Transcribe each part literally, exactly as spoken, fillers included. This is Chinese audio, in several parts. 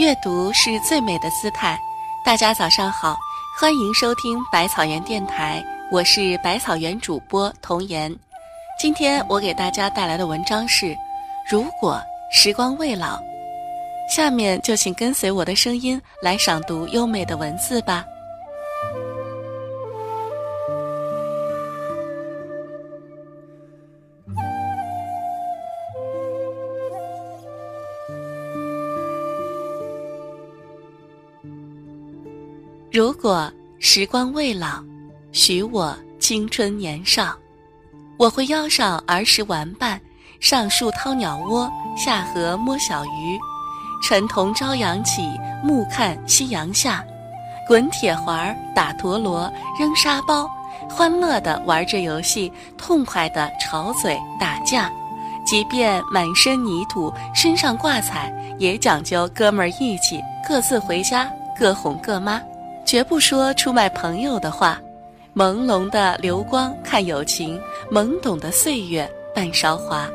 阅读是最美的姿态。大家早上好，欢迎收听百草园电台，我是百草园主播童言。今天我给大家带来的文章是如果时光未老。下面就请跟随我的声音来赏读优美的文字吧。如果时光未老，许我青春年少，我会邀上儿时玩伴，上树掏鸟窝，下河摸小鱼，晨同朝阳起，暮看夕阳下，滚铁环，打陀螺，扔沙包，欢乐地玩着游戏，痛快地吵嘴打架，即便满身泥土，身上挂彩，也讲究哥们儿义气，各自回家，各哄各妈，绝不说出卖朋友的话。朦胧的流光看友情，懵懂的岁月伴韶华。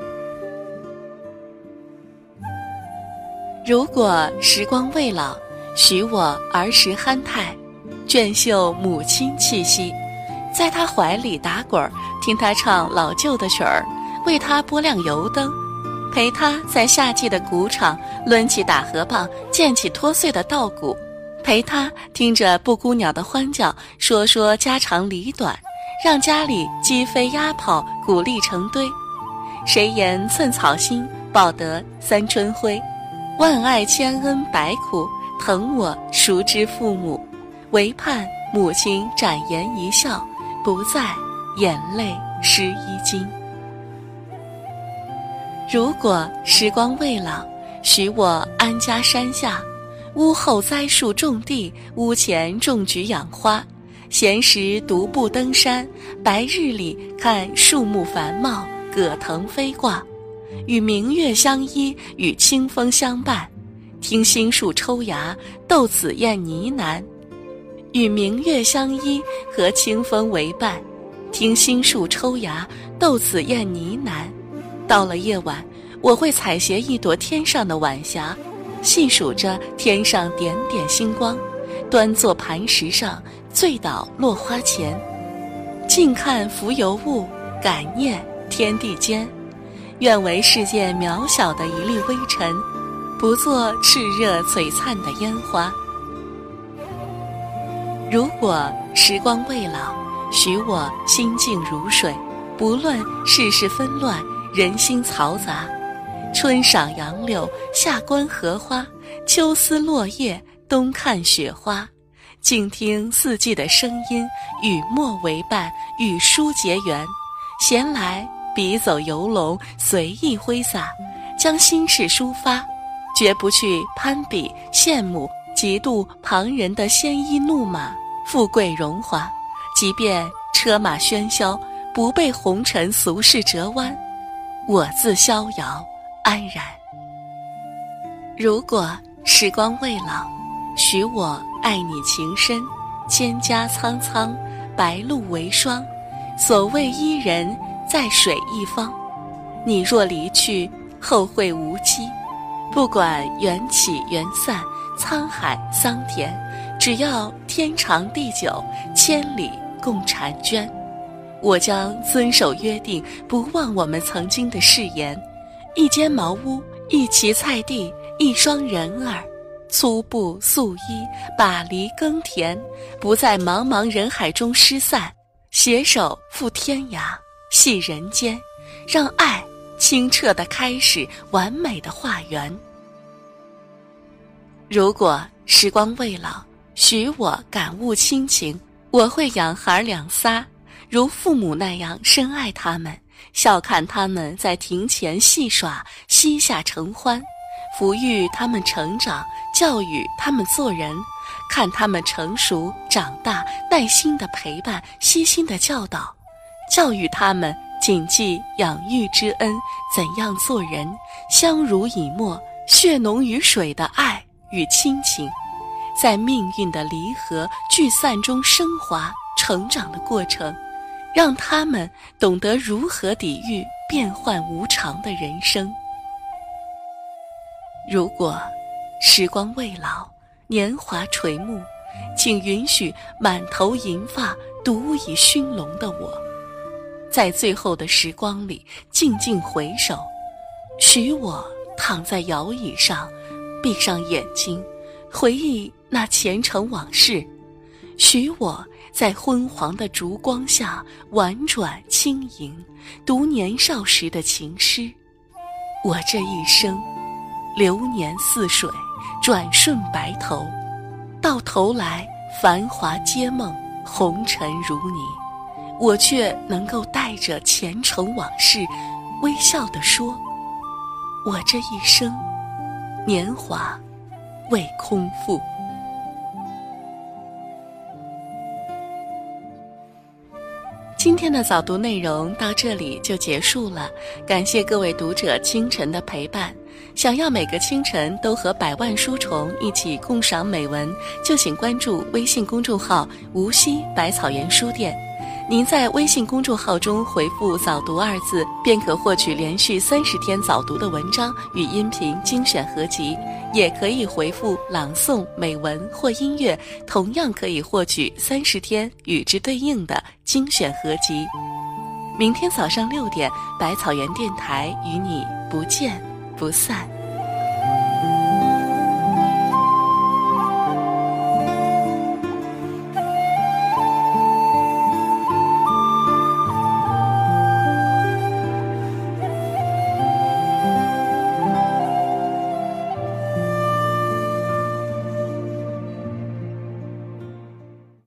如果时光未老，许我儿时憨态，隽秀母亲气息，在他怀里打滚，听他唱老旧的曲儿，为他拨亮油灯，陪他在夏季的谷场抡起打河棒，溅起脱穗的稻谷，陪他听着布谷鸟的欢叫，说说家长里短，让家里鸡飞鸭跑，谷粒成堆。谁言寸草心，报得三春晖。万爱千恩百苦，疼我熟知父母，唯盼母亲展颜一笑，不再眼泪湿衣襟。如果时光未老，许我安家山下，屋后栽树种地，屋前种菊养花，闲时独步登山，白日里看树木繁茂，葛藤飞挂，与明月相依，与清风相伴，听新树抽芽，豆子燕呢喃，与明月相依，和清风为伴，听新树抽芽，豆子燕呢喃。到了夜晚，我会采撷一朵天上的晚霞，细数着天上点点星光，端坐磐石上，醉倒落花前，静看浮游物，感念天地间。愿为世界渺小的一粒微尘，不做炽热璀璨的烟花。如果时光未老，许我心静如水，不论世事纷乱，人心嘈杂，春赏杨柳，夏观荷花，秋思落叶，冬看雪花，静听四季的声音，与墨为伴，与书结缘，闲来笔走游龙，随意挥洒，将心事抒发，绝不去攀比羡慕嫉妒旁人的鲜衣怒马富贵荣华，即便车马喧嚣，不被红尘俗世折弯，我自逍遥安然。如果时光未老，许我爱你情深，蒹葭苍苍，白露为霜，所谓伊人，在水一方。你若离去，后会无期。不管缘起缘散，沧海桑田，只要天长地久，千里共婵娟。我将遵守约定，不忘我们曾经的誓言。一间茅屋，一畦菜地，一双人儿，粗布素衣，把犁耕田，不在茫茫人海中失散，携手赴天涯，系人间，让爱清澈的开始，完美的化缘。如果时光未老，许我感悟亲情，我会养孩两仨，如父母那样深爱他们，笑看他们在庭前戏耍，膝下承欢，抚育他们成长，教育他们做人，看他们成熟长大，耐心的陪伴，悉心的教导，教育他们谨记养育之恩，怎样做人，相濡以沫，血浓于水的爱与亲情，在命运的离合聚散中升华成长的过程，让他们懂得如何抵御变幻无常的人生。如果时光未老，年华垂暮，请允许满头银发独倚熏笼的我，在最后的时光里静静回首，许我躺在摇椅上，闭上眼睛，回忆那前尘往事，许我在昏黄的烛光下婉转轻盈，读年少时的情诗。我这一生流年似水，转瞬白头，到头来繁华皆梦，红尘如泥，我却能够带着前尘往事微笑地说，我这一生年华未空负。今天的早读内容到这里就结束了，感谢各位读者清晨的陪伴。想要每个清晨都和百万书虫一起共赏美文，就请关注微信公众号无锡百草园书店。您在微信公众号中回复早读二字，便可获取连续三十天早读的文章与音频精选合集，也可以回复朗诵、美文或音乐，同样可以获取三十天与之对应的精选合集。明天早上六点，百草园电台与你不见不散。